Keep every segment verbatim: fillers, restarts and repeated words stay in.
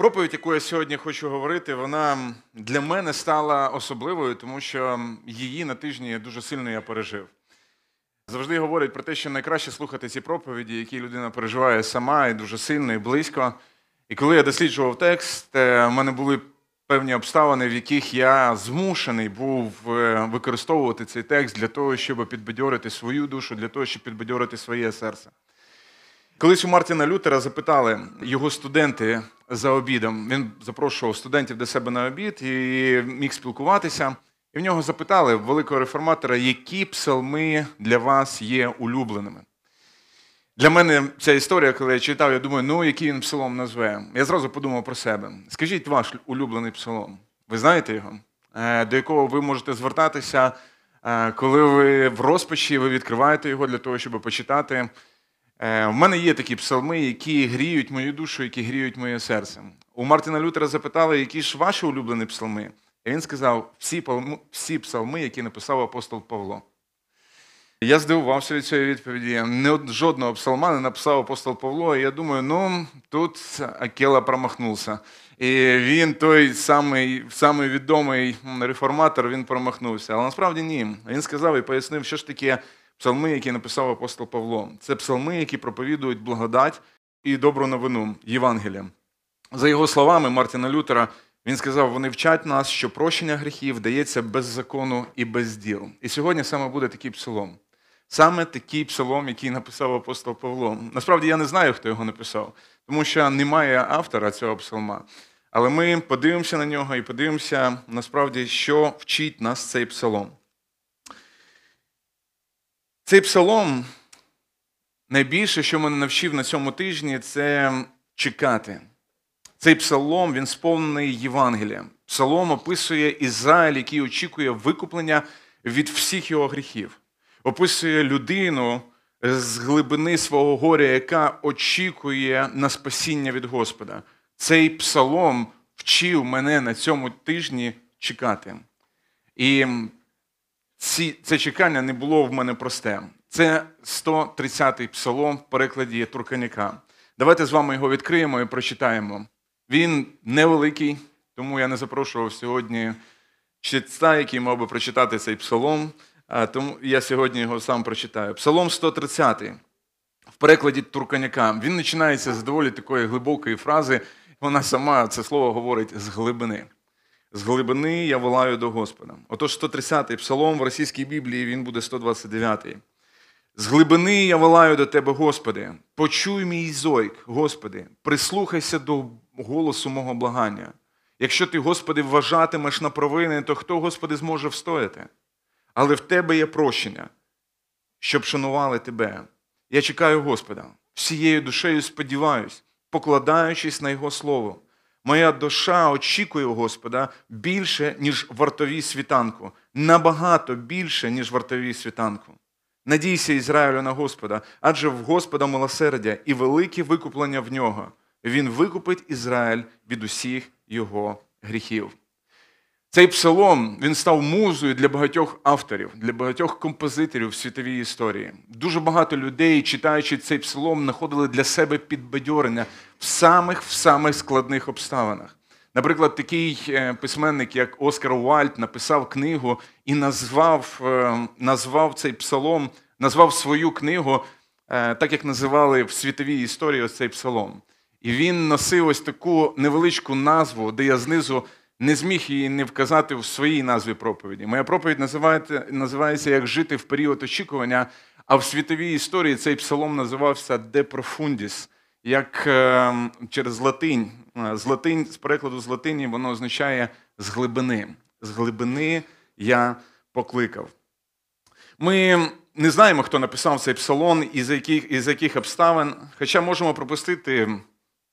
Проповідь, яку я сьогодні хочу говорити, вона для мене стала особливою, тому що її на тижні дуже сильно я пережив. Завжди говорять про те, що найкраще слухати ці проповіді, які людина переживає сама, і дуже сильно, і близько. І коли я досліджував текст, в мене були певні обставини, в яких я змушений був використовувати цей текст для того, щоб підбадьорити свою душу, для того, щоб підбадьорити своє серце. Колись у Мартіна Лютера запитали його студенти за обідом. Він запрошував студентів до себе на обід і міг спілкуватися. І в нього запитали, великого реформатора, які псалми для вас є улюбленими. Для мене ця історія, коли я читав, я думаю, ну, який він псалом назве. Я зразу подумав про себе. Скажіть ваш улюблений псалом. Ви знаєте його? До якого ви можете звертатися, коли ви в розпачі, ви відкриваєте його для того, щоб почитати. В мене є такі псалми, які гріють мою душу, які гріють моє серце. У Мартіна Лютера запитали, які ж ваші улюблені псалми. І він сказав, всі, всі псалми, які написав апостол Павло. Я здивувався від цієї відповіді. Не жодного псалма не написав апостол Павло. І я думаю, ну, тут Акела промахнувся. І він, той самий, самий відомий реформатор, він промахнувся. Але насправді ні. Він сказав і пояснив, що ж таке псалми, які написав апостол Павло. Це псалми, які проповідують благодать і добру новину, Євангелія. За його словами, Мартіна Лютера, він сказав, вони вчать нас, що прощення гріхів дається без закону і без діл. І сьогодні саме буде такий псалом. Саме такий псалом, який написав апостол Павло. Насправді, я не знаю, хто його написав, тому що немає автора цього псалма. Але ми подивимося на нього і подивимося, насправді, що вчить нас цей псалом. Цей псалом, найбільше, що мене навчив на цьому тижні, це чекати. Цей псалом, він сповнений Євангелієм. Псалом описує Ізраїль, який очікує викуплення від всіх його гріхів. Описує людину з глибини свого горя, яка очікує на спасіння від Господа. Цей псалом вчив мене на цьому тижні чекати. І ці, це чекання не було в мене просте. Це сто тридцятий псалом в перекладі Турканяка. Давайте з вами його відкриємо і прочитаємо. Він невеликий, тому я не запрошував сьогодні читця, який мав би прочитати цей псалом, тому я сьогодні його сам прочитаю. Псалом сто тридцятий, в перекладі Турканяка. Він починається з доволі такої глибокої фрази, вона сама, це слово говорить, з глибини. З глибини я волаю до Господа. Отож, сто тридцятий псалом в російській Біблії, він буде сто двадцять дев'ятий. З глибини я волаю до Тебе, Господи, почуй мій зойк, Господи, прислухайся до голосу мого благання. Якщо Ти, Господи, вважатимеш на провини, то хто, Господи, зможе встояти? Але в Тебе є прощення, щоб шанували Тебе. Я чекаю Господа, всією душею сподіваюсь, покладаючись на Його Слово. Моя душа очікує Господа більше, ніж вартові світанку, набагато більше, ніж вартові світанку. Надійся, Ізраїлю, на Господа, адже в Господа милосердя і велике викуплення в нього. Він викупить Ізраїль від усіх його гріхів. Цей псалом, він став музою для багатьох авторів, для багатьох композиторів в світовій історії. Дуже багато людей, читаючи цей псалом, знаходили для себе підбадьорення в самих, в самих складних обставинах. Наприклад, такий письменник, як Оскар Уайльд, написав книгу і назвав, назвав цей псалом, назвав свою книгу, так як називали в світовій історії ось цей псалом. І він носив ось таку невеличку назву, де я знизу не зміг її не вказати в своїй назві проповіді. Моя проповідь називається «Як жити в період очікування», а в світовій історії цей псалом називався «De profundis», як через латинь. З, латинь, з перекладу з латині воно означає «з глибини». «З глибини я покликав». Ми не знаємо, хто написав цей псалом і за яких, і за яких обставин, хоча можемо пропустити,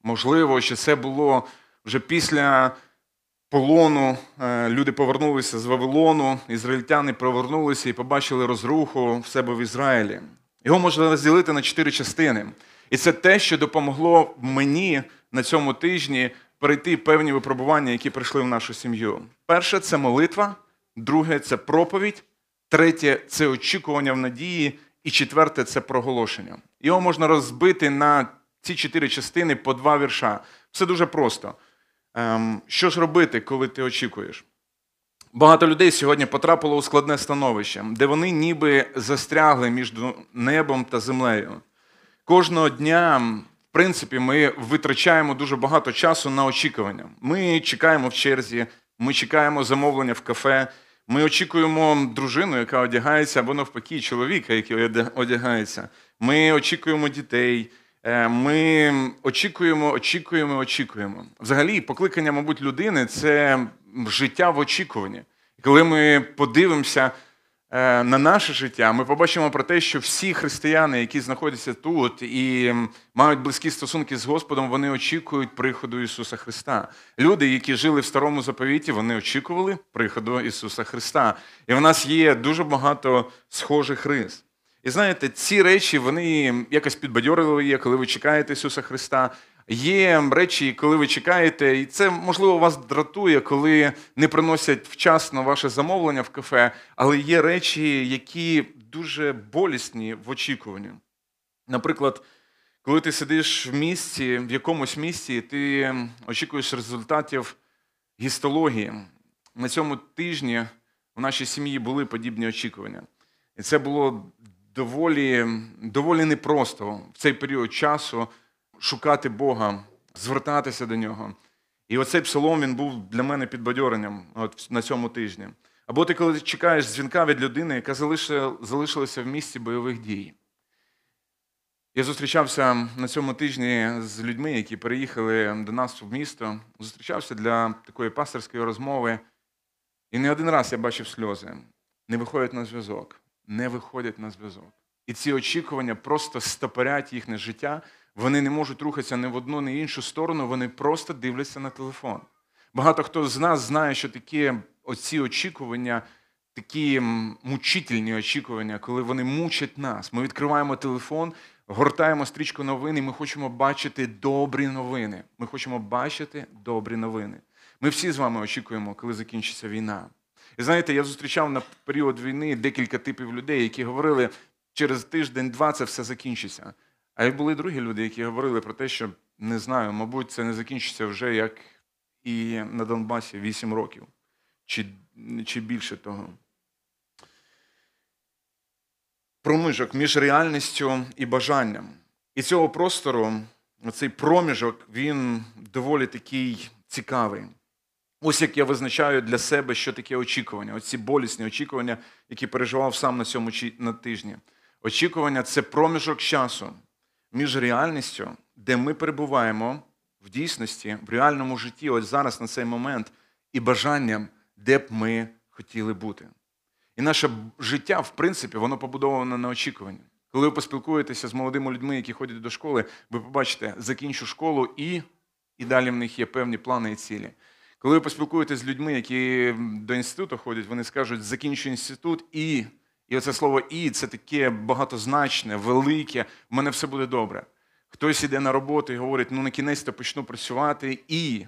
можливо, що це було вже після полону, люди повернулися з Вавилону, ізраїльтяни повернулися і побачили розруху в себе в Ізраїлі. Його можна розділити на чотири частини. І це те, що допомогло мені на цьому тижні перейти певні випробування, які прийшли в нашу сім'ю. Перше – це молитва, друге – це проповідь, третє – це очікування в надії, і четверте – це проголошення. Його можна розбити на ці чотири частини по два вірша. Все дуже просто. Що ж робити, коли ти очікуєш? Багато людей сьогодні потрапило у складне становище, де вони ніби застрягли між небом та землею. Кожного дня, в принципі, ми витрачаємо дуже багато часу на очікування. Ми чекаємо в черзі, ми чекаємо замовлення в кафе, ми очікуємо дружину, яка одягається, або навпаки, чоловіка, який одягається. Ми очікуємо дітей, ми очікуємо, очікуємо, очікуємо. Взагалі, покликання, мабуть, людини – це життя в очікуванні. Коли ми подивимося на наше життя, ми побачимо про те, що всі християни, які знаходяться тут і мають близькі стосунки з Господом, вони очікують приходу Ісуса Христа. Люди, які жили в Старому Заповіті, вони очікували приходу Ісуса Христа. І в нас є дуже багато схожих рис. І знаєте, ці речі, вони якось підбадьорливі є, коли ви чекаєте Ісуса Христа. Є речі, коли ви чекаєте, і це, можливо, вас дратує, коли не приносять вчасно ваше замовлення в кафе, але є речі, які дуже болісні в очікуванні. Наприклад, коли ти сидиш в місці, в якомусь місці, ти очікуєш результатів гістології. На цьому тижні в нашій сім'ї були подібні очікування. І це було доволі, доволі непросто в цей період часу шукати Бога, звертатися до Нього. І оцей псалом, він був для мене підбадьоренням от, на цьому тижні. Або ти, коли чекаєш дзвінка від людини, яка залишилася в місці бойових дій. Я зустрічався на цьому тижні з людьми, які переїхали до нас в місто. Зустрічався для такої пасторської розмови. І не один раз я бачив сльози. Не виходять на зв'язок. Не виходять на зв'язок. І ці очікування просто стопорять їхнє життя. Вони не можуть рухатися ні в одну, ні в іншу сторону, вони просто дивляться на телефон. Багато хто з нас знає, що такі оці очікування, такі мучительні очікування, коли вони мучать нас. Ми відкриваємо телефон, гортаємо стрічку новин, і ми хочемо бачити добрі новини. Ми хочемо бачити добрі новини. Ми всі з вами очікуємо, коли закінчиться війна. І знаєте, я зустрічав на період війни декілька типів людей, які говорили, через тиждень-два це все закінчиться. А й були другі люди, які говорили про те, що, не знаю, мабуть, це не закінчиться вже, як і на Донбасі, вісім років, чи, чи більше того. Проміжок між реальністю і бажанням. І цього простору, цей проміжок, він доволі такий цікавий. Ось як я визначаю для себе, що таке очікування, оці болісні очікування, які переживав сам на цьому на тижні. Очікування – це проміжок часу між реальністю, де ми перебуваємо в дійсності, в реальному житті, ось зараз, на цей момент, і бажанням, де б ми хотіли бути. І наше життя, в принципі, воно побудовано на очікуванні. Коли ви поспілкуєтеся з молодими людьми, які ходять до школи, ви побачите, закінчу школу, і, і далі в них є певні плани і цілі. Коли ви поспілкуєтеся з людьми, які до інституту ходять, вони скажуть, закінчу інститут, і... І оце слово «і» – це таке багатозначне, велике, в мене все буде добре. Хтось іде на роботу і говорить, ну на кінець-то почну працювати і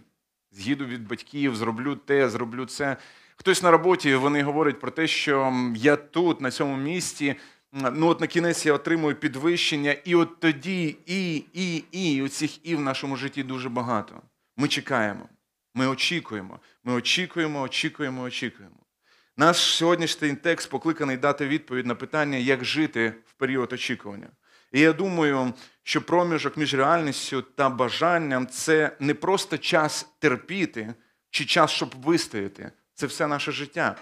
з'їду від батьків, зроблю те, зроблю це. Хтось на роботі, вони говорять про те, що я тут, на цьому місці, ну от на кінець я отримую підвищення, і от тоді і, і, і. І оцих «і» в нашому житті дуже багато. Ми чекаємо, ми очікуємо, ми очікуємо, очікуємо, очікуємо. Наш сьогоднішній текст покликаний дати відповідь на питання, як жити в період очікування. І я думаю, що проміжок між реальністю та бажанням – це не просто час терпіти чи час, щоб вистояти. Це все наше життя.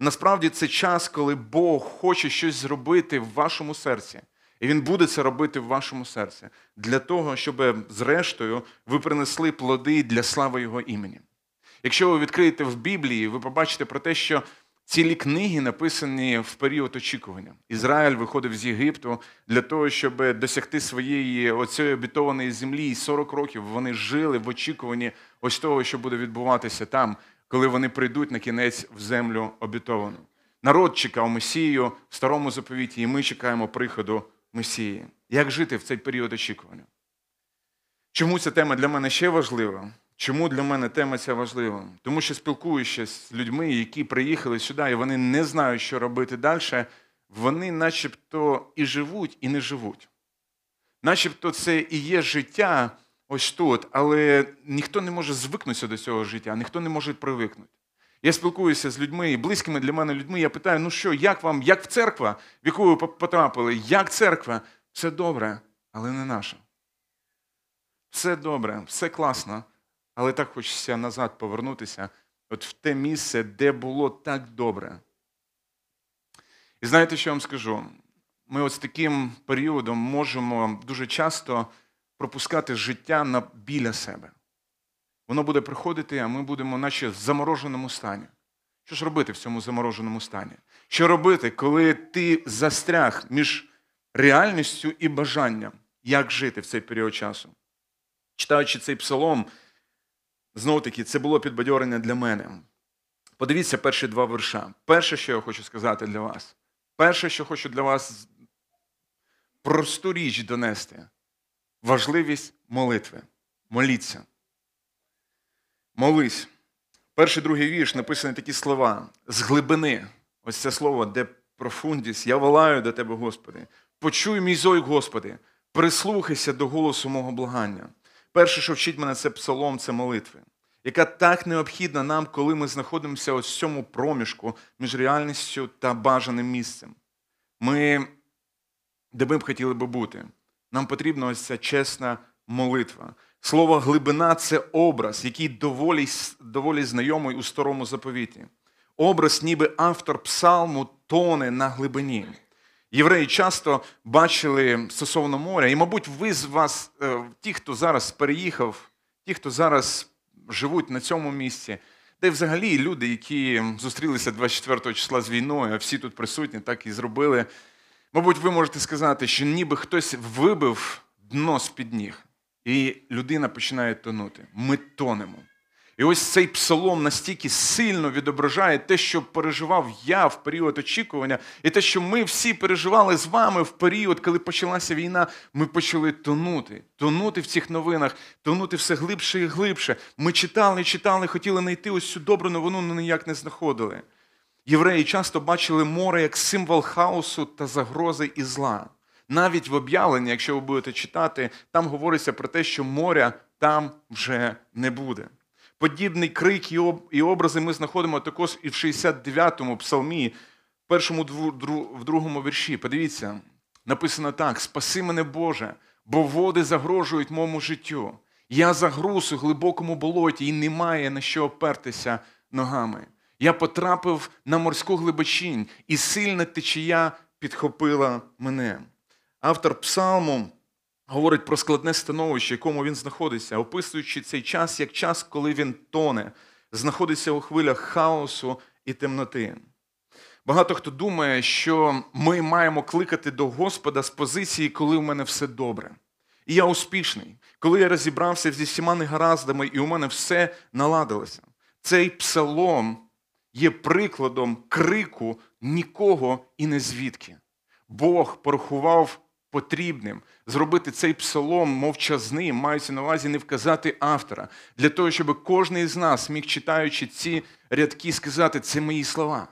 Насправді це час, коли Бог хоче щось зробити в вашому серці. І Він буде це робити в вашому серці. Для того, щоб зрештою ви принесли плоди для слави Його імені. Якщо ви відкриєте в Біблії, ви побачите про те, що цілі книги написані в період очікування. Ізраїль виходив з Єгипту для того, щоб досягти своєї оцієї обітованої землі. І сорок років вони жили в очікуванні ось того, що буде відбуватися там, коли вони прийдуть на кінець в землю обітовану. Народ чекав Месію в Старому Заповіті, і ми чекаємо приходу Месії. Як жити в цей період очікування? Чому ця тема для мене ще важлива? Чому для мене тема ця важлива? Тому що спілкуючись з людьми, які приїхали сюди, і вони не знають, що робити далі, вони начебто і живуть, і не живуть. Начебто це і є життя, ось тут, але ніхто не може звикнутися до цього життя, ніхто не може привикнути. Я спілкуюся з людьми, близькими для мене людьми, я питаю, ну що, як вам, як в церква, в яку ви потрапили, як церква? Все добре, але не наша. Все добре, все класно, але так хочеться назад повернутися, от в те місце, де було так добре. І знаєте, що я вам скажу? Ми ось таким періодом можемо дуже часто пропускати життя на біля себе. Воно буде приходити, а ми будемо наче в замороженому стані. Що ж робити в цьому замороженому стані? Що робити, коли ти застряг між реальністю і бажанням, як жити в цей період часу? Читаючи цей псалом, знову-таки, це було підбадьорення для мене. Подивіться перші два вірша. Перше, що я хочу сказати для вас. Перше, що хочу для вас просту річ донести. Важливість молитви. Моліться. Молись. Перший, другий вірш написані такі слова. З глибини. Ось це слово «de profundis». Я волаю до тебе, Господи. Почуй мій зойк, Господи. Прислухайся до голосу мого благання. Перше, що вчить мене, це псалом, це молитви, яка так необхідна нам, коли ми знаходимося ось в цьому проміжку між реальністю та бажаним місцем. Ми, де ми б хотіли би бути, нам потрібна ось ця чесна молитва. Слово «глибина» – це образ, який доволі, доволі знайомий у Старому Заповіті. Образ, ніби автор псалму, тоне на глибині. Євреї часто бачили стосовно моря, і, мабуть, ви з вас, ті, хто зараз переїхав, ті, хто зараз живуть на цьому місці, та й взагалі люди, які зустрілися двадцять четвертого числа з війною, а всі тут присутні, так і зробили, мабуть, ви можете сказати, що ніби хтось вибив дно з-під ніг, і людина починає тонути. Ми тонемо. І ось цей псалом настільки сильно відображає те, що переживав я в період очікування, і те, що ми всі переживали з вами в період, коли почалася війна, ми почали тонути. Тонути в цих новинах, тонути все глибше і глибше. Ми читали, читали, хотіли знайти ось цю добру новину, але ніяк не знаходили. Євреї часто бачили море як символ хаосу та загрози і зла. Навіть в об'явленні, якщо ви будете читати, там говориться про те, що моря там вже не буде. Подібний крик і образи ми знаходимо також і в шістдесят дев'ятому псалмі, в першому, в другому вірші. Подивіться, написано так. «Спаси мене, Боже, бо води загрожують моєму життю. Я загруз у глибокому болоті, і немає на що опертися ногами. Я потрапив на морську глибочинь, і сильна течія підхопила мене». Автор псалму говорить про складне становище, в якому він знаходиться, описуючи цей час як час, коли він тоне, знаходиться у хвилях хаосу і темноти. Багато хто думає, що ми маємо кликати до Господа з позиції, коли у мене все добре. І я успішний, коли я розібрався зі всіма негараздами, і у мене все наладилося. Цей псалом є прикладом крику нікого і не звідки. Бог порахував потрібним зробити цей псалом мовчазним, мається на увазі не вказати автора, для того, щоб кожен із нас міг, читаючи ці рядки, сказати «це мої слова».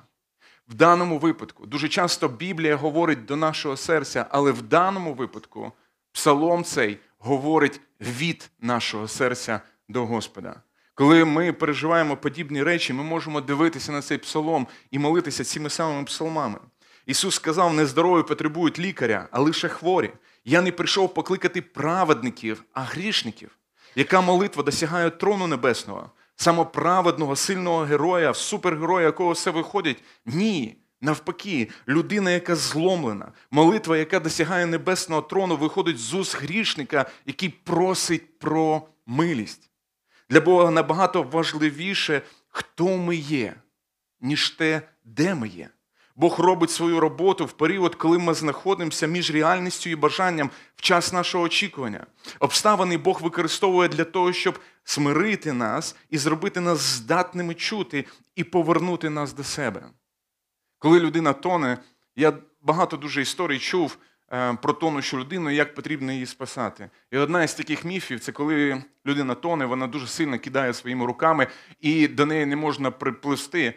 В даному випадку, дуже часто Біблія говорить до нашого серця, але в даному випадку псалом цей говорить від нашого серця до Господа. Коли ми переживаємо подібні речі, ми можемо дивитися на цей псалом і молитися цими самими псалмами. Ісус сказав, не здорові потребують лікаря, а лише хворі. Я не прийшов покликати праведників, а грішників. Яка молитва досягає трону небесного? Самоправедного, сильного героя, супергероя, якого все виходить? Ні, навпаки, людина, яка зломлена. Молитва, яка досягає небесного трону, виходить з уст грішника, який просить про милість. Для Бога набагато важливіше, хто ми є, ніж те, де ми є. Бог робить свою роботу в період, коли ми знаходимося між реальністю і бажанням в час нашого очікування. Обставини Бог використовує для того, щоб смирити нас і зробити нас здатними чути і повернути нас до себе. Коли людина тоне, я багато дуже історій чув про тонущу людину і як потрібно її спасати. І одна із таких міфів – це коли людина тоне, вона дуже сильно кидає своїми руками і до неї не можна припливти.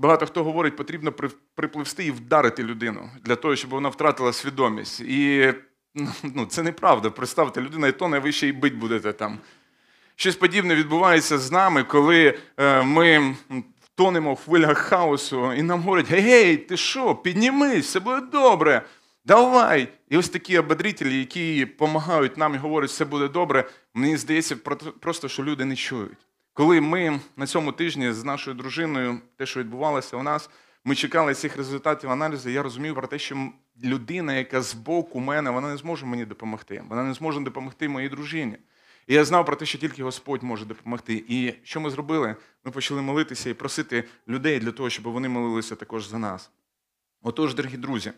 Багато хто говорить, потрібно припливсти і вдарити людину, для того, щоб вона втратила свідомість. І Ну, це неправда. Представте, людина і тоне, ви ще й бить будете там. Щось подібне відбувається з нами, коли ми тонемо в хвилях хаосу, і нам говорять: гей, ти що, піднімись, все буде добре, давай. І ось такі ободрителі, які допомагають нам і говорять, все буде добре, мені здається, просто, що люди не чують. Коли ми на цьому тижні з нашою дружиною, те, що відбувалося у нас, ми чекали цих результатів аналізу, я розумів про те, що людина, яка з боку мене, вона не зможе мені допомогти, вона не зможе допомогти моїй дружині. І я знав про те, що тільки Господь може допомогти. І що ми зробили? Ми почали молитися і просити людей для того, щоб вони молилися також за нас. Отож, дорогі друзі,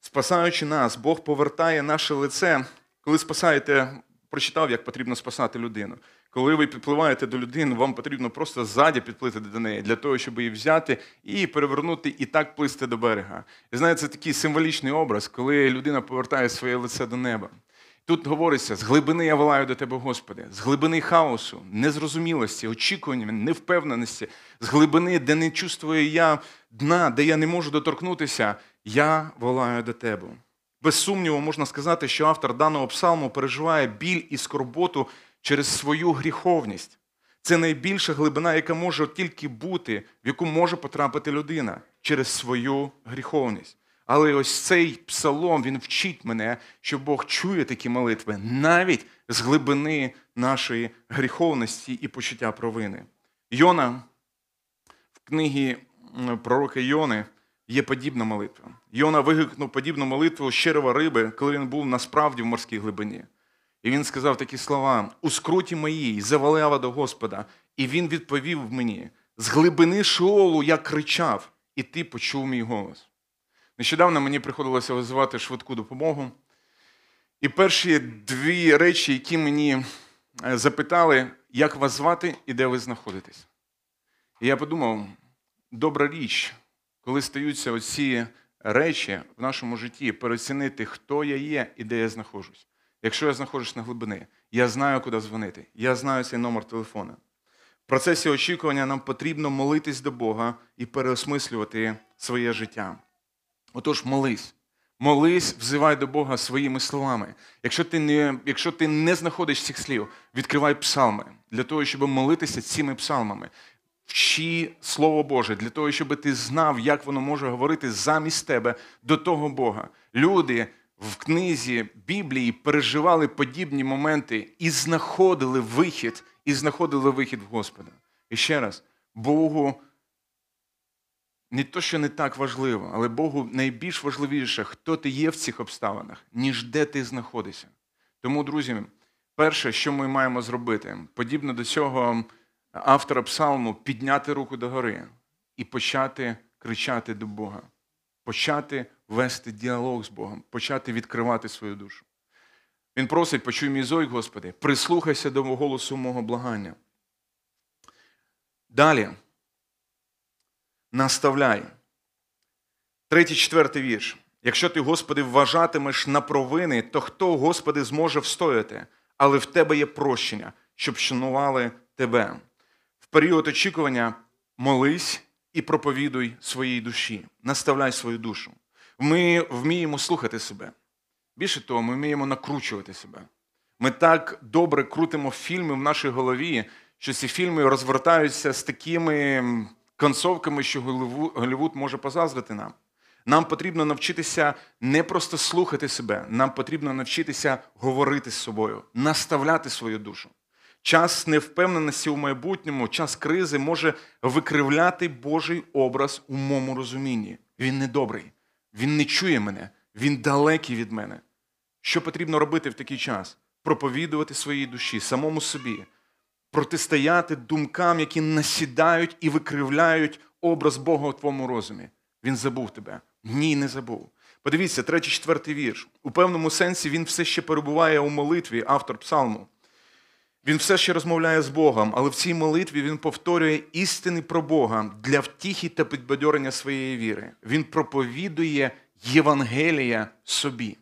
спасаючи нас, Бог повертає наше лице. Коли спасаєте, прочитав, як потрібно спасати людину. Коли ви підпливаєте до людини, вам потрібно просто ззаді підплити до неї, для того, щоб її взяти і перевернути, і так плисти до берега. І знаєте, це такий символічний образ, коли людина повертає своє лице до неба. Тут говориться: з глибини я волаю до тебе, Господи, з глибини хаосу, незрозумілості, очікувань, невпевненості, з глибини, де не чувствую я дна, де я не можу доторкнутися, я волаю до тебе. Без сумніву можна сказати, що автор даного псалму переживає біль і скорботу через свою гріховність. Це найбільша глибина, яка може тільки бути, в яку може потрапити людина через свою гріховність. Але ось цей псалом, він вчить мене, що Бог чує такі молитви навіть з глибини нашої гріховності і почуття провини. Йона, в книгі пророка Йони є подібна молитва. Йона вигукнув подібну молитву з черева риби, коли він був насправді в морській глибині. І він сказав такі слова: «У скруті моїй заволав до Господа, і він відповів мені: з глибини Шеолу я кричав, і ти почув мій голос». Нещодавно мені приходилося визивати швидку допомогу. І перші дві речі, які мені запитали: як вас звати і де ви знаходитесь. І я подумав: добра річ, коли стаються оці речі в нашому житті, переоцінити, хто я є і де я знаходжусь. Якщо я знаходжусь на глибині, я знаю, куди дзвонити, я знаю цей номер телефона. В процесі очікування нам потрібно молитись до Бога і переосмислювати своє життя. Отож, молись. Молись, взивай до Бога своїми словами. Якщо ти не, якщо ти не знаходиш цих слів, відкривай псалми для того, щоб молитися цими псалмами. Вчи Слово Боже для того, щоб ти знав, як воно може говорити замість тебе до того Бога. Люди в книзі Біблії переживали подібні моменти і знаходили вихід, і знаходили вихід в Господа. І ще раз, Богу не то, що не так важливо, але Богу найбільш важливіше, хто ти є в цих обставинах, ніж де ти знаходишся. Тому, друзі, перше, що ми маємо зробити, подібно до цього автора псалму, підняти руку догори і почати кричати до Бога, почати вести діалог з Богом, почати відкривати свою душу. Він просить: почуй мій зойк, Господи, прислухайся до голосу мого благання. Далі. Наставляй. Третій, четвертий вірш. Якщо ти, Господи, вважатимеш на провини, то хто, Господи, зможе встояти? Але в тебе є прощення, щоб шанували тебе. В період очікування молись і проповідуй своїй душі. Наставляй свою душу. Ми вміємо слухати себе. Більше того, ми вміємо накручувати себе. Ми так добре крутимо фільми в нашій голові, що ці фільми розвертаються з такими концовками, що Голлівуд може позаздрити нам. Нам потрібно навчитися не просто слухати себе, нам потрібно навчитися говорити з собою, наставляти свою душу. Час невпевненості у майбутньому, час кризи може викривляти Божий образ у моєму розумінні. Він недобрий, він не чує мене, він далекий від мене. Що потрібно робити в такий час? Проповідувати своїй душі, самому собі, протистояти думкам, які насідають і викривляють образ Бога у твоєму розумі. Він забув тебе. Ні, не забув. Подивіться, третій, четвертий вірш. У певному сенсі він все ще перебуває у молитві, автор псалму. Він все ще розмовляє з Богом, але в цій молитві він повторює істини про Бога для втіхи та підбадьорення своєї віри. Він проповідує Євангелія собі.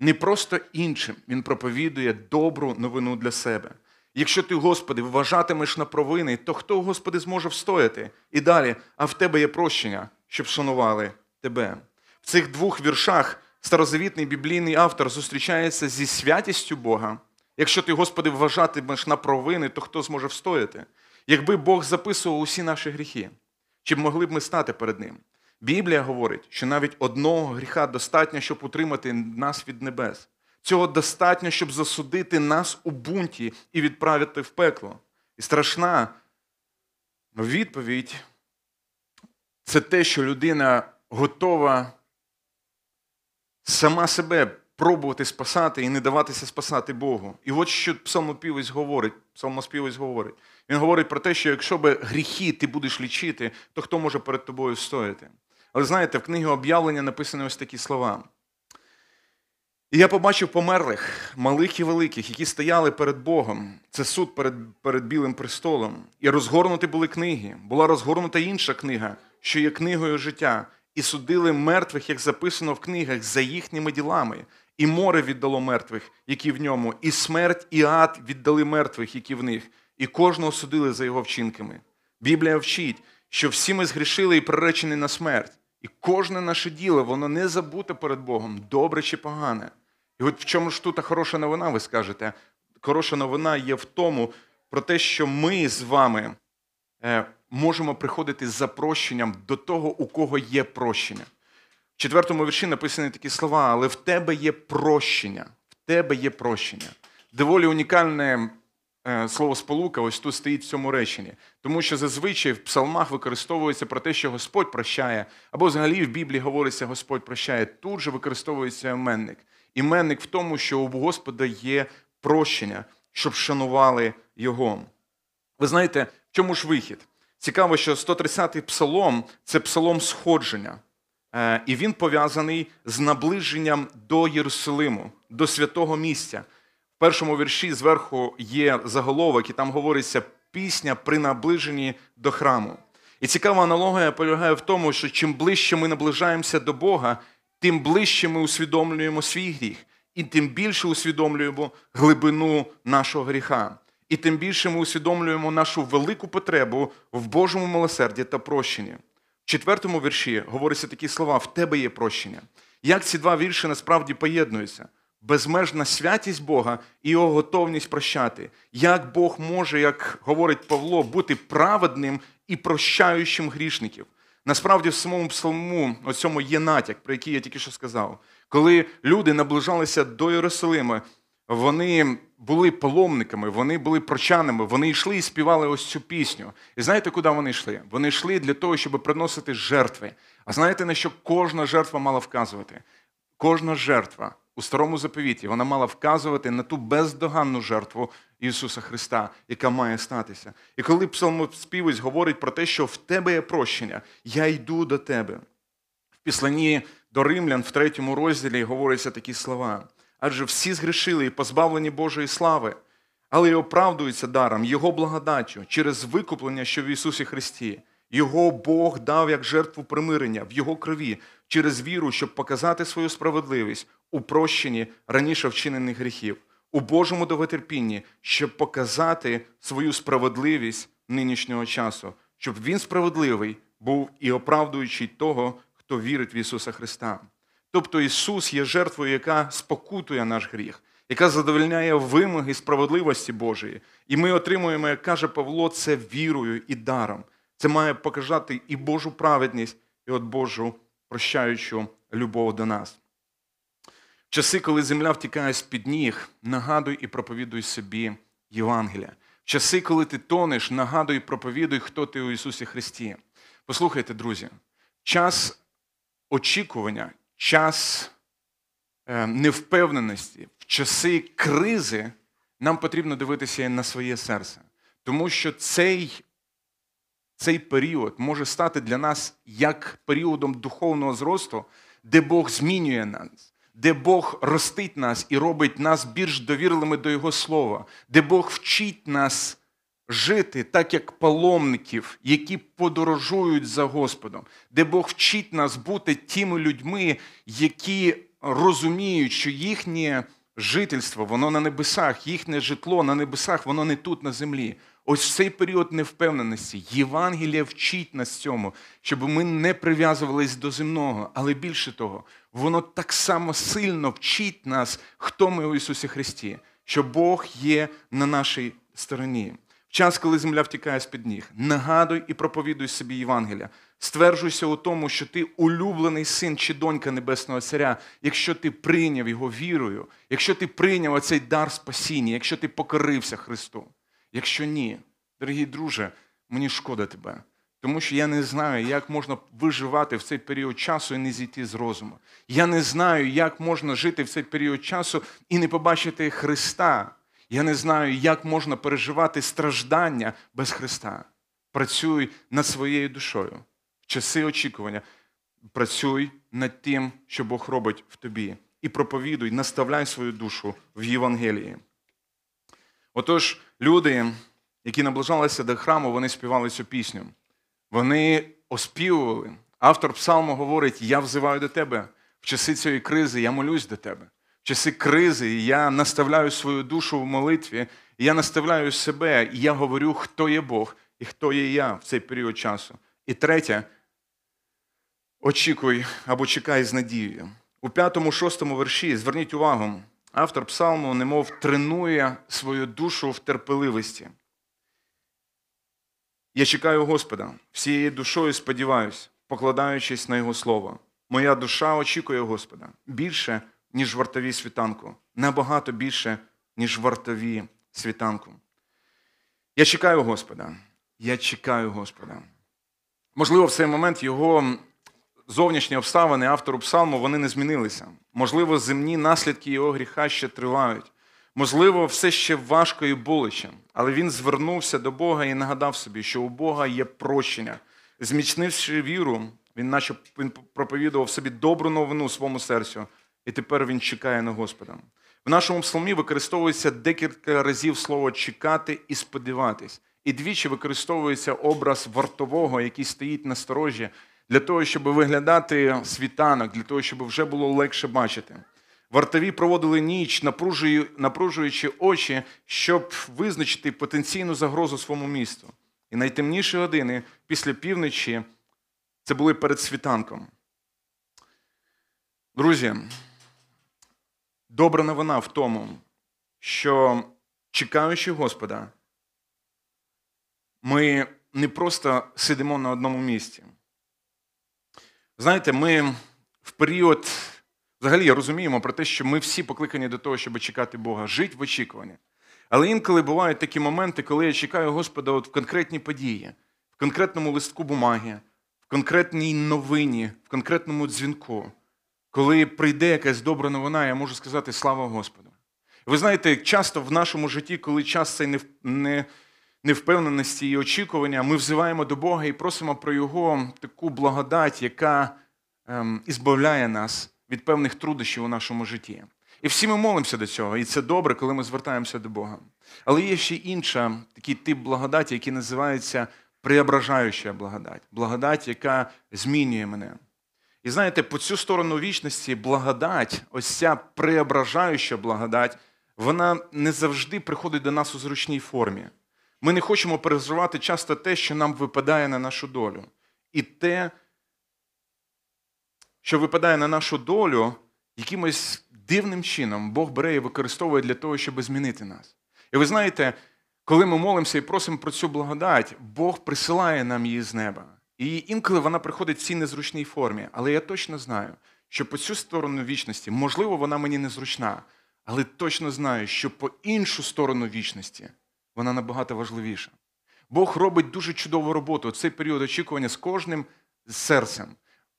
Не просто іншим, він проповідує добру новину для себе. Якщо ти, Господи, вважатимеш на провини, то хто, Господи, зможе встояти? І далі, а в тебе є прощення, щоб шанували тебе. В цих двох віршах старозавітний біблійний автор зустрічається зі святістю Бога. Якщо ти, Господи, вважатимеш на провини, то хто зможе встояти? Якби Бог записував усі наші гріхи, чи б могли б ми стати перед Ним? Біблія говорить, що навіть одного гріха достатньо, щоб утримати нас від небес. Цього достатньо, щоб засудити нас у бунті і відправити в пекло. І страшна відповідь – це те, що людина готова сама себе пробувати спасати і не даватися спасати Богу. І от що псалмоспівець говорить. Псалмоспівець говорить. Він говорить про те, що якщо би гріхи ти будеш лічити, то хто може перед тобою стояти? Але знаєте, в книгі «Об'явлення» написані ось такі слова. «І я побачив померлих, малих і великих, які стояли перед Богом. Це суд перед, перед Білим престолом. І розгорнуті були книги. Була розгорнута інша книга, що є книгою життя. І судили мертвих, як записано в книгах, за їхніми ділами. І море віддало мертвих, які в ньому, і смерть, і ад віддали мертвих, які в них, і кожного судили за його вчинками». Біблія вчить, що всі ми згрішили і приречені на смерть. І кожне наше діло, воно не забуте перед Богом, добре чи погане. І от в чому ж тут хороша новина, ви скажете? Хороша новина є в тому, про те, що ми з вами можемо приходити за прощенням до того, у кого є прощення. В четвертому вірші написані такі слова, але в тебе є прощення. В тебе є прощення. Доволі унікальне словосполука ось тут стоїть в цьому реченні. Тому що зазвичай в псалмах використовується про те, що Господь прощає, або взагалі в Біблії говориться Господь прощає. Тут же використовується іменник. Іменник в тому, що у Господа є прощення, щоб шанували Його. Ви знаєте, в чому ж вихід? Цікаво, що сто тридцятий псалом – це псалом сходження. І він пов'язаний з наближенням до Єрусалиму, до святого місця. В першому вірші зверху є заголовок, і там говориться «Пісня при наближенні до храму». І цікава аналогія полягає в тому, що чим ближче ми наближаємося до Бога, тим ближче ми усвідомлюємо свій гріх, і тим більше усвідомлюємо глибину нашого гріха. І тим більше ми усвідомлюємо нашу велику потребу в Божому милосерді та прощенні. В четвертому вірші говориться такі слова «В тебе є прощення». Як ці два вірші насправді поєднуються? Безмежна святість Бога і Його готовність прощати. Як Бог може, як говорить Павло, бути праведним і прощаючим грішників? Насправді в самому псалму о цьому є натяк, про який я тільки що сказав. Коли люди наближалися до Єрусалима, вони були паломниками, вони були прочанами, вони йшли і співали ось цю пісню. І знаєте, куди вони йшли? Вони йшли для того, щоб приносити жертви. А знаєте, на що кожна жертва мала вказувати? Кожна жертва у Старому Заповіті, вона мала вказувати на ту бездоганну жертву Ісуса Христа, яка має статися. І коли псалмоспівець говорить про те, що в тебе є прощення, я йду до тебе. В післанні до Римлян в третьому розділі говоряться такі слова – адже всі згрішили і позбавлені Божої слави, але й оправдуються даром, Його благодаттю, через викуплення, що в Ісусі Христі. Його Бог дав як жертву примирення в Його крові, через віру, щоб показати свою справедливість у прощенні раніше вчинених гріхів, у Божому довготерпінні, щоб показати свою справедливість нинішнього часу, щоб Він справедливий був і оправдуючий того, хто вірить в Ісуса Христа». Тобто Ісус є жертвою, яка спокутує наш гріх, яка задовольняє вимоги справедливості Божої. І ми отримуємо, як каже Павло, це вірою і даром. Це має показати і Божу праведність, і от Божу прощаючу любов до нас. В часи, коли земля втікає з-під ніг, нагадуй і проповідуй собі Євангелія. В часи, коли ти тонеш, нагадуй і проповідуй, хто ти у Ісусі Христі. Послухайте, друзі, час очікування – час невпевненості, в часи кризи нам потрібно дивитися на своє серце. Тому що цей, цей період може стати для нас як періодом духовного зросту, де Бог змінює нас, де Бог ростить нас і робить нас більш довірливими до Його Слова, де Бог вчить нас жити так, як паломників, які подорожують за Господом, де Бог вчить нас бути тими людьми, які розуміють, що їхнє жительство, воно на небесах, їхнє житло на небесах, воно не тут, на землі. Ось цей період невпевненості. Євангелія вчить нас цьому, щоб ми не прив'язувались до земного. Але більше того, воно так само сильно вчить нас, хто ми у Ісусі Христі, що Бог є на нашій стороні. В час, коли земля втікає з-під ніг, нагадуй і проповідуй собі Євангелія. Стверджуйся у тому, що ти улюблений син чи донька Небесного Царя, якщо ти прийняв його вірою, якщо ти прийняв оцей дар спасіння, якщо ти покорився Христу. Якщо ні, дорогий друже, мені шкода тебе. Тому що я не знаю, як можна виживати в цей період часу і не зійти з розуму. Я не знаю, як можна жити в цей період часу і не побачити Христа. Я не знаю, як можна переживати страждання без Христа. Працюй над своєю душою. В часи очікування працюй над тим, що Бог робить в тобі. І проповідуй, наставляй свою душу в Євангелії. Отож, люди, які наближалися до храму, вони співали цю пісню. Вони оспівували. Автор псалму говорить: «Я взиваю до тебе. В часи цієї кризи я молюсь до тебе. В часи кризи я наставляю свою душу в молитві, я наставляю себе, і я говорю, хто є Бог і хто є я в цей період часу». І третє – очікуй або чекай з надією. У п'ятому, шостому вірші, зверніть увагу, автор псалму немов тренує свою душу в терпеливості. «Я чекаю Господа, всією душою сподіваюсь, покладаючись на Його Слово. Моя душа очікує Господа більше, ніж вартові світанку, набагато більше, ніж вартові світанку». Я чекаю Господа, я чекаю Господа. Можливо, в цей момент його зовнішні обставини автору псалму, вони не змінилися. Можливо, земні наслідки його гріха ще тривають. Можливо, все ще важко і боляче. Але він звернувся до Бога і нагадав собі, що у Бога є прощення. Зміцнивши віру, він наче проповідував собі добру новину своєму серцю, і тепер він чекає на Господа. В нашому псалмі використовується декілька разів слово «чекати» і «сподіватись». І двічі використовується образ вартового, який стоїть на сторожі, для того, щоб виглядати світанок, для того, щоб вже було легше бачити. Вартові проводили ніч, напружуючи очі, щоб визначити потенційну загрозу своєму місту. І найтемніші години після півночі – це були перед світанком. Друзі, добра новина в тому, що чекаючи Господа, ми не просто сидимо на одному місці. Знаєте, ми в період, взагалі розуміємо про те, що ми всі покликані до того, щоб чекати Бога, жити в очікуванні. Але інколи бувають такі моменти, коли я чекаю Господа от в конкретні події, в конкретному листку бумаги, в конкретній новині, в конкретному дзвінку. Коли прийде якась добра новина, я можу сказати «Слава Господу». Ви знаєте, часто в нашому житті, коли час цей невпевненості і очікування, ми взиваємо до Бога і просимо про Його таку благодать, яка ем, ізбавляє нас від певних труднощів у нашому житті. І всі ми молимося до цього, і це добре, коли ми звертаємося до Бога. Але є ще інша, такий тип благодаті, який називається «преображаюча благодать». Благодать, яка змінює мене. І знаєте, по цю сторону вічності благодать, ось ця преображаюча благодать, вона не завжди приходить до нас у зручній формі. Ми не хочемо переживати часто те, що нам випадає на нашу долю. І те, що випадає на нашу долю, якимось дивним чином Бог бере і використовує для того, щоб змінити нас. І ви знаєте, коли ми молимося і просимо про цю благодать, Бог присилає нам її з неба. І інколи вона приходить в цій незручній формі. Але я точно знаю, що по цю сторону вічності, можливо, вона мені незручна, але точно знаю, що по іншу сторону вічності вона набагато важливіша. Бог робить дуже чудову роботу в цей період очікування з кожним серцем.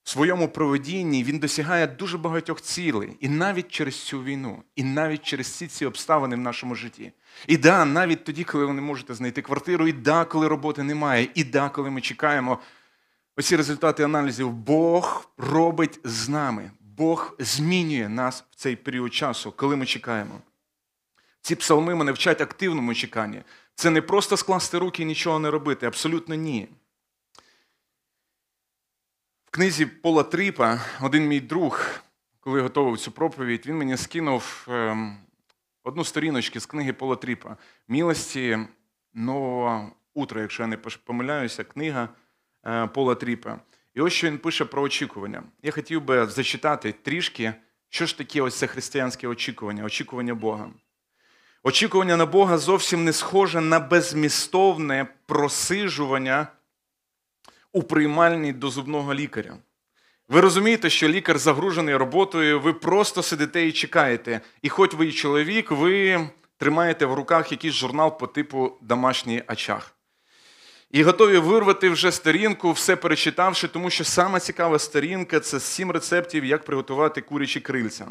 В своєму проведінні він досягає дуже багатьох цілей. І навіть через цю війну, і навіть через ці ці обставини в нашому житті. І да, навіть тоді, коли ви не можете знайти квартиру, і да, коли роботи немає, і да, коли ми чекаємо, оці результати аналізів Бог робить з нами. Бог змінює нас в цей період часу, коли ми чекаємо. Ці псалми мене вчать активному чеканні. Це не просто скласти руки і нічого не робити. Абсолютно ні. В книзі Пола Тріпа, один мій друг, коли готував цю проповідь, він мені скинув одну сторіночку з книги Пола Тріпа «Милості нового утра, якщо я не помиляюся, книга Пола Тріпа. І ось що він пише про очікування. Я хотів би зачитати трішки, що ж таке ось це християнське очікування, очікування Бога. Очікування на Бога зовсім не схоже на безмістовне просиджування у приймальні до зубного лікаря. Ви розумієте, що лікар загружений роботою, ви просто сидите і чекаєте. І хоч ви і чоловік, ви тримаєте в руках якийсь журнал по типу «Домашній очаг». І готові вирвати вже сторінку, все перечитавши, тому що сама цікава сторінка – це сім рецептів, як приготувати курячі крильця.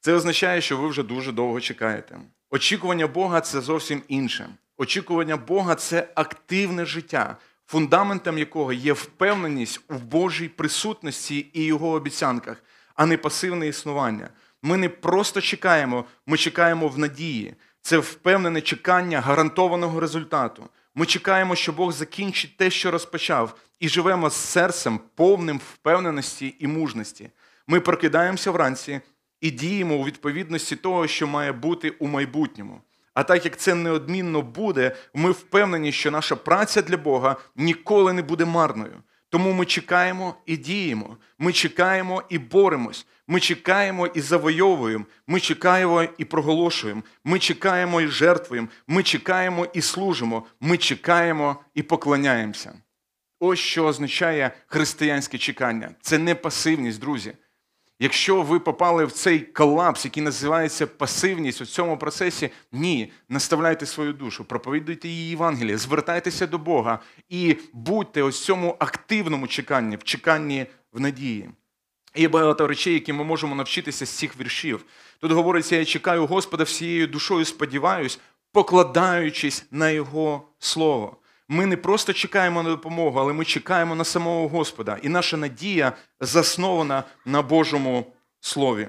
Це означає, що ви вже дуже довго чекаєте. Очікування Бога – це зовсім інше. Очікування Бога – це активне життя, фундаментом якого є впевненість у Божій присутності і Його обіцянках, а не пасивне існування. Ми не просто чекаємо, ми чекаємо в надії. Це впевнене чекання гарантованого результату. Ми чекаємо, що Бог закінчить те, що розпочав, і живемо з серцем, повним впевненості і мужності. Ми прокидаємося вранці і діємо у відповідності того, що має бути у майбутньому. А так як це неодмінно буде, ми впевнені, що наша праця для Бога ніколи не буде марною. Тому ми чекаємо і діємо, ми чекаємо і боремось, ми чекаємо і завойовуємо, ми чекаємо і проголошуємо, ми чекаємо і жертвуємо, ми чекаємо і служимо, ми чекаємо і поклоняємося. Ось що означає християнське чекання. Це не пасивність, друзі. Якщо ви попали в цей колапс, який називається пасивність у цьому процесі, ні, наставляйте свою душу, проповідуйте її Євангеліє, звертайтеся до Бога і будьте ось в цьому активному чеканні, в чеканні в надії. Є багато речей, які ми можемо навчитися з цих віршів. Тут говориться, я чекаю Господа всією душою, сподіваюсь, покладаючись на Його Слово. Ми не просто чекаємо на допомогу, але ми чекаємо на самого Господа. І наша надія заснована на Божому Слові.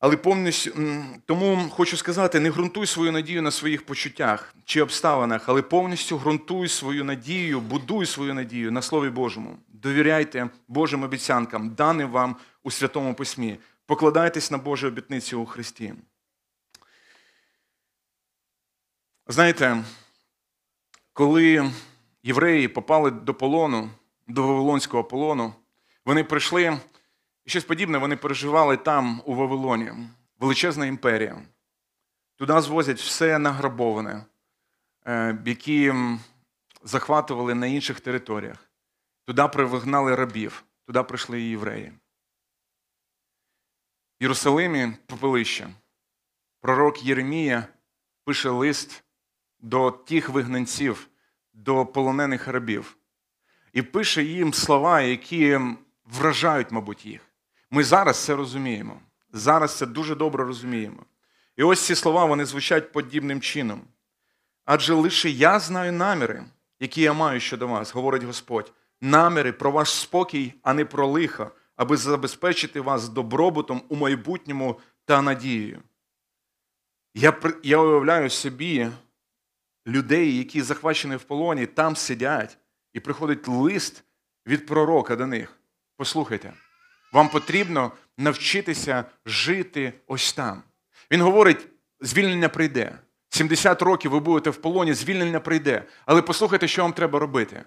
Але повністю, тому хочу сказати, не ґрунтуй свою надію на своїх почуттях чи обставинах, але повністю ґрунтуй свою надію, будуй свою надію на Слові Божому. Довіряйте Божим обіцянкам, даним вам у Святому Письмі. Покладайтесь на Божі обітниці у Христі. Знаєте, коли євреї попали до полону, до Вавилонського полону, вони прийшли, і щось подібне вони переживали там, у Вавилоні. Величезна імперія. Туди звозять все награбоване, які захватували на інших територіях. Туди привигнали рабів, туди прийшли і євреї. В Єрусалимі попелище. Пророк Єремія пише лист до тих вигнанців, до полонених рабів. І пише їм слова, які вражають, мабуть, їх. Ми зараз це розуміємо. Зараз це дуже добре розуміємо. І ось ці слова, вони звучать подібним чином. Адже лише я знаю наміри, які я маю щодо вас, говорить Господь. Наміри про ваш спокій, а не про лихо, аби забезпечити вас добробутом у майбутньому та надією. Я, я уявляю собі людей, які захвачені в полоні, там сидять, і приходить лист від пророка до них. Послухайте, вам потрібно навчитися жити ось там. Він говорить, звільнення прийде. сімдесят років ви будете в полоні, звільнення прийде. Але послухайте, що вам треба робити.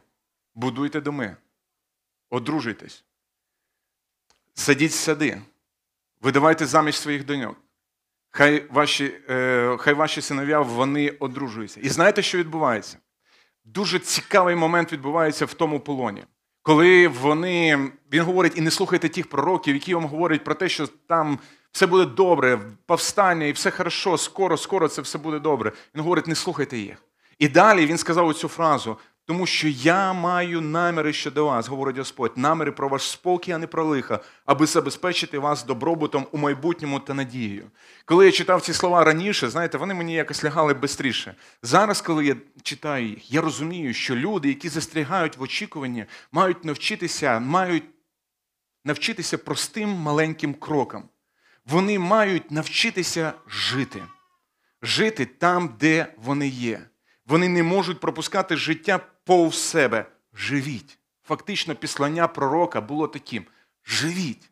Будуйте доми, одружуйтесь, садіть сади, видавайте заміж своїх доньок. Хай ваші, е, хай ваші синов'я, вони одружуються. І знаєте, що відбувається? Дуже цікавий момент відбувається в тому полоні. Коли вони, він говорить, і не слухайте тих пророків, які вам говорять про те, що там все буде добре, повстання, і все хорошо, скоро, скоро це все буде добре. Він говорить, не слухайте їх. І далі він сказав оцю фразу, тому що я маю наміри щодо вас, говорить Господь, наміри про ваш спокій, а не про лихо, аби забезпечити вас добробутом у майбутньому та надією. Коли я читав ці слова раніше, знаєте, вони мені якось лягали бистріше. Зараз, коли я читаю їх, я розумію, що люди, які застрягають в очікуванні, мають навчитися, мають навчитися простим маленьким крокам. Вони мають навчитися жити. Жити там, де вони є. Вони не можуть пропускати життя повз себе. Живіть. Фактично, післання пророка було таким. Живіть.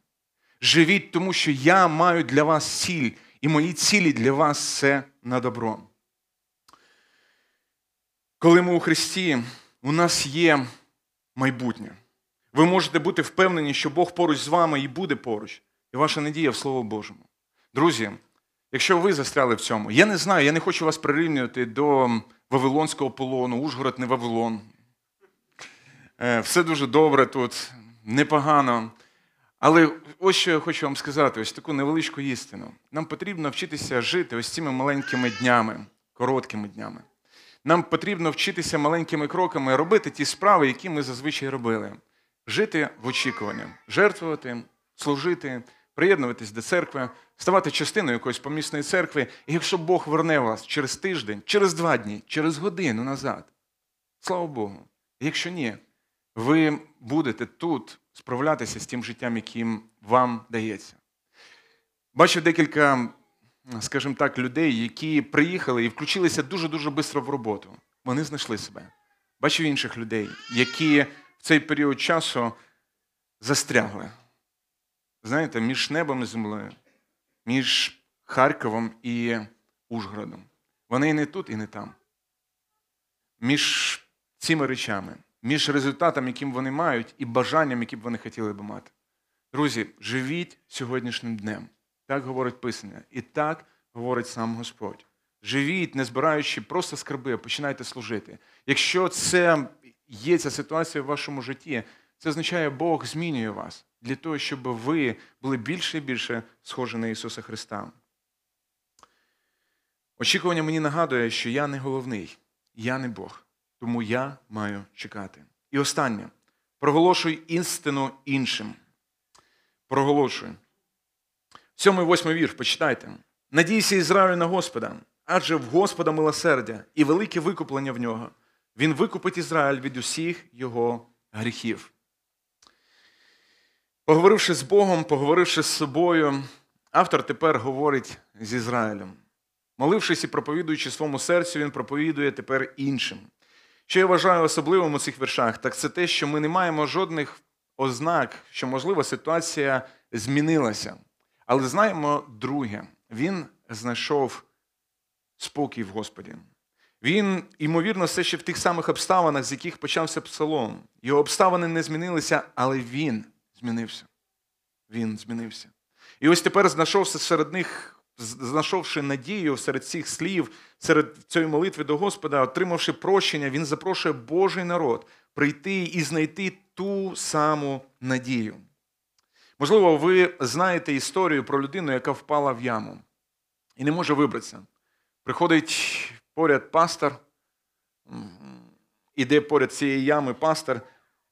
Живіть, тому що я маю для вас ціль, і мої цілі для вас – це на добро. Коли ми у Христі, у нас є майбутнє. Ви можете бути впевнені, що Бог поруч з вами і буде поруч. І ваша надія в Слово Божому. Друзі, якщо ви застряли в цьому, я не знаю, я не хочу вас прирівнювати до Вавилонського полону, Ужгород не Вавилон. Все дуже добре тут, непогано. Але ось що я хочу вам сказати, ось таку невеличку істину. Нам потрібно вчитися жити ось цими маленькими днями, короткими днями. Нам потрібно вчитися маленькими кроками робити ті справи, які ми зазвичай робили. Жити в очікуванні, жертвувати, служити, приєднуватись до церкви, ставати частиною якоїсь помісної церкви. І якщо Бог верне вас через тиждень, через два дні, через годину назад, слава Богу. Якщо ні, ви будете тут справлятися з тим життям, яким вам дається. Бачив декілька, скажімо так, людей, які приїхали і включилися дуже-дуже швидко в роботу. Вони знайшли себе. Бачив інших людей, які в цей період часу застрягли. Знаєте, між небом і землею, між Харковом і Ужгородом. Вони і не тут, і не там. Між цими речами, між результатом, яким вони мають, і бажанням, які б вони хотіли б мати. Друзі, живіть сьогоднішнім днем. Так говорить Писання. І так говорить сам Господь. Живіть, не збираючи просто скарби, а починайте служити. Якщо це є ця ситуація в вашому житті, це означає, Бог змінює вас для того, щоб ви були більше і більше схожі на Ісуса Христа. Очікування мені нагадує, що я не головний, я не Бог. Тому я маю чекати. І останнє. Проголошуй істину іншим. Проголошуй. Сьомий, восьмий вірш, почитайте. «Надійся, Ізраїлю, на Господа, адже в Господа милосердя і велике викуплення в нього. Він викупить Ізраїль від усіх його гріхів». Поговоривши з Богом, поговоривши з собою, автор тепер говорить з Ізраїлем. Молившись і проповідуючи своєму серцю, він проповідує тепер іншим. Що я вважаю особливим у цих віршах, так це те, що ми не маємо жодних ознак, що, можливо, ситуація змінилася. Але знаємо друге. Він знайшов спокій в Господі. Він, ймовірно, все ще в тих самих обставинах, з яких почався псалом. Його обставини не змінилися, але він змінився. Він змінився. І ось тепер знайшовся серед них, знайшовши надію серед цих слів, серед цієї молитви до Господа, отримавши прощення, він запрошує Божий народ прийти і знайти ту саму надію. Можливо, ви знаєте історію про людину, яка впала в яму і не може вибратися. Приходить поряд пастор, іде поряд цієї ями пастор,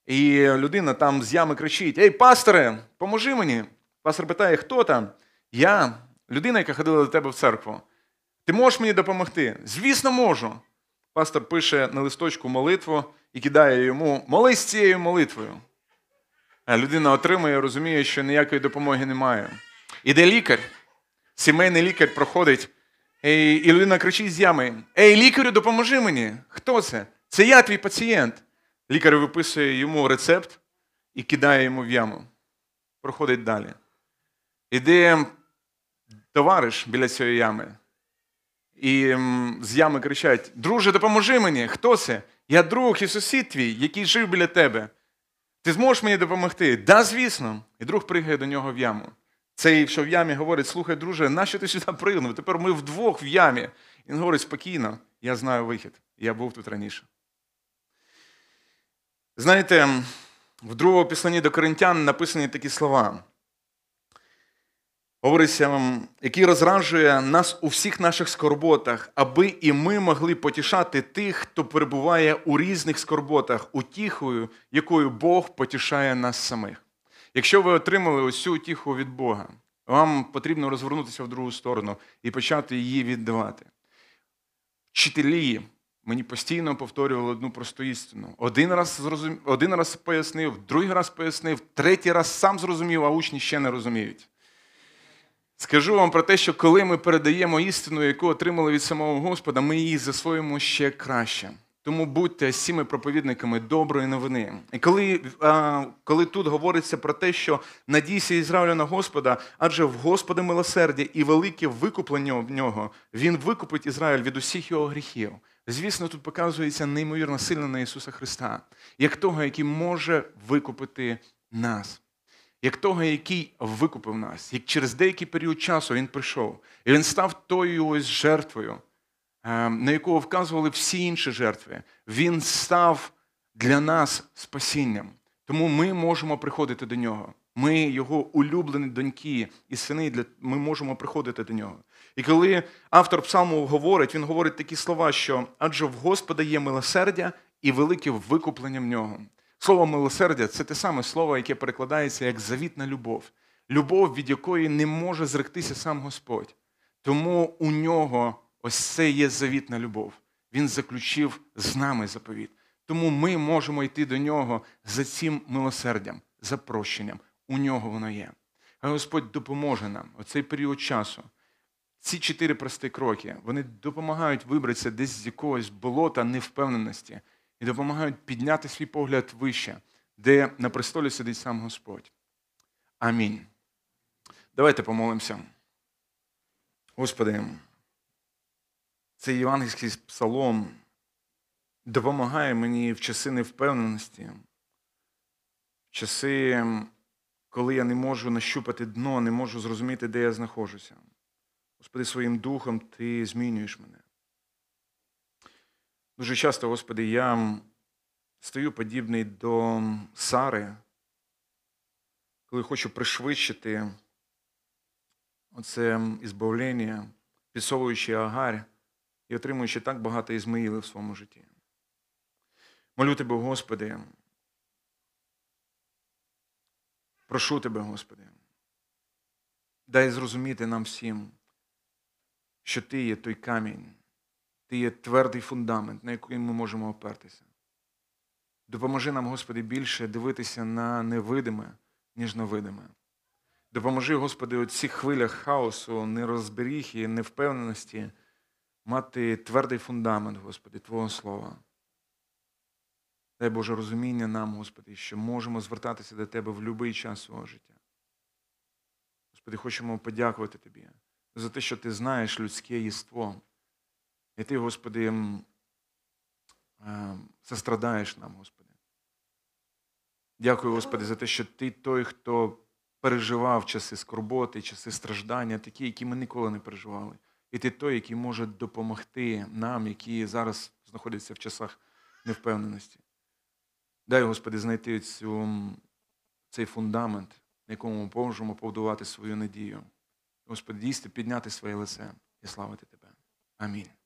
і людина там з ями кричить: «Ей, пасторе, поможи мені!» Пастор питає: «Хто там?» «Я. Людина, яка ходила до тебе в церкву. Ти можеш мені допомогти?» «Звісно, можу». Пастор пише на листочку молитву і кидає йому: «Молись цією молитвою». А людина отримує, розуміє, що ніякої допомоги немає. Іде лікар, сімейний лікар проходить, і людина кричить з ями: «Ей, лікарю, допоможи мені!» «Хто це?» «Це я, твій пацієнт!» Лікар виписує йому рецепт і кидає йому в яму. Проходить далі. Іде товариш біля цієї ями. І з ями кричать: «Друже, допоможи мені!» «Хто це?» «Я друг і сусід твій, який жив біля тебе. Ти зможеш мені допомогти?» «Да, звісно!» І друг пригає до нього в яму. Цей, що в ямі, говорить: «Слухай, друже, нащо ти сюди пригнув? Тепер ми вдвох в ямі!» І він говорить: «Спокійно, я знаю вихід. Я був тут раніше». Знаєте, в другому післанні до Коринтян написані такі слова. Говориться вам, який розраджує нас у всіх наших скорботах, аби і ми могли потішати тих, хто перебуває у різних скорботах, утіхою, якою Бог потішає нас самих. Якщо ви отримали ось цю утіху від Бога, вам потрібно розвернутися в другу сторону і почати її віддавати. Вчителі мені постійно повторювали одну просту істину. Один раз, зрозум... Один раз пояснив, другий раз пояснив, третій раз сам зрозумів, а учні ще не розуміють. Скажу вам про те, що коли ми передаємо істину, яку отримали від самого Господа, ми її засвоїмо ще краще. Тому будьте всіми проповідниками доброї новини. І коли, а, коли тут говориться про те, що «надійся, Ізраїлю, на Господа, адже в Господа милосердя і велике викуплення в нього, він викупить Ізраїль від усіх його гріхів». Звісно, тут показується неймовірна сила на Ісуса Христа, як того, який може викупити нас, як того, який викупив нас, як через деякий період часу Він прийшов, і Він став тою ось жертвою, на якого вказували всі інші жертви. Він став для нас спасінням. Тому ми можемо приходити до Нього. Ми, Його улюблені доньки і сини, ми можемо приходити до Нього. І коли автор псалму говорить, він говорить такі слова, що «Адже в Господа є милосердя і велике викуплення в Нього». Слово «милосердя» – це те саме слово, яке перекладається як «завітна любов». Любов, від якої не може зректися сам Господь. Тому у Нього ось це є завітна любов. Він заключив з нами заповіт. Тому ми можемо йти до Нього за цим милосердям, за прощенням. У Нього воно є. А Господь допоможе нам у цей період часу. Ці чотири прості кроки, вони допомагають вибратися десь з якогось болота невпевненості і допомагають підняти свій погляд вище, де на престолі сидить сам Господь. Амінь. Давайте помолимося. Господи, цей євангельський псалом допомагає мені в часи невпевненості, в часи, коли я не можу нащупати дно, не можу зрозуміти, де я знаходжуся. Господи, своїм духом Ти змінюєш мене. Дуже часто, Господи, я стаю подібний до Сари, коли хочу пришвидшити оце ізбавлення, підсовуючи Агар і отримуючи так багато Ізмаїлів в своєму житті. Молю Тебе, Господи, прошу Тебе, Господи, дай зрозуміти нам всім, що Ти є той камінь, Ти є твердий фундамент, на який ми можемо опертися. Допоможи нам, Господи, більше дивитися на невидиме, ніж на видиме. Допоможи, Господи, у цих хвилях хаосу, нерозберіг і невпевненості мати твердий фундамент, Господи, Твого Слова. Дай Боже розуміння нам, Господи, що можемо звертатися до Тебе в будь-який час свого життя. Господи, хочемо подякувати Тобі за те, що Ти знаєш людське єство. І Ти, Господи, сострадаєш нам, Господи. Дякую, Господи, за те, що Ти той, хто переживав часи скорботи, часи страждання, такі, які ми ніколи не переживали. І Ти той, який може допомогти нам, які зараз знаходяться в часах невпевненості. Дай, Господи, знайти цю, цей фундамент, на якому ми можемо побудувати свою надію. Господи, дійсно, підняти своє лице і славити Тебе. Амінь.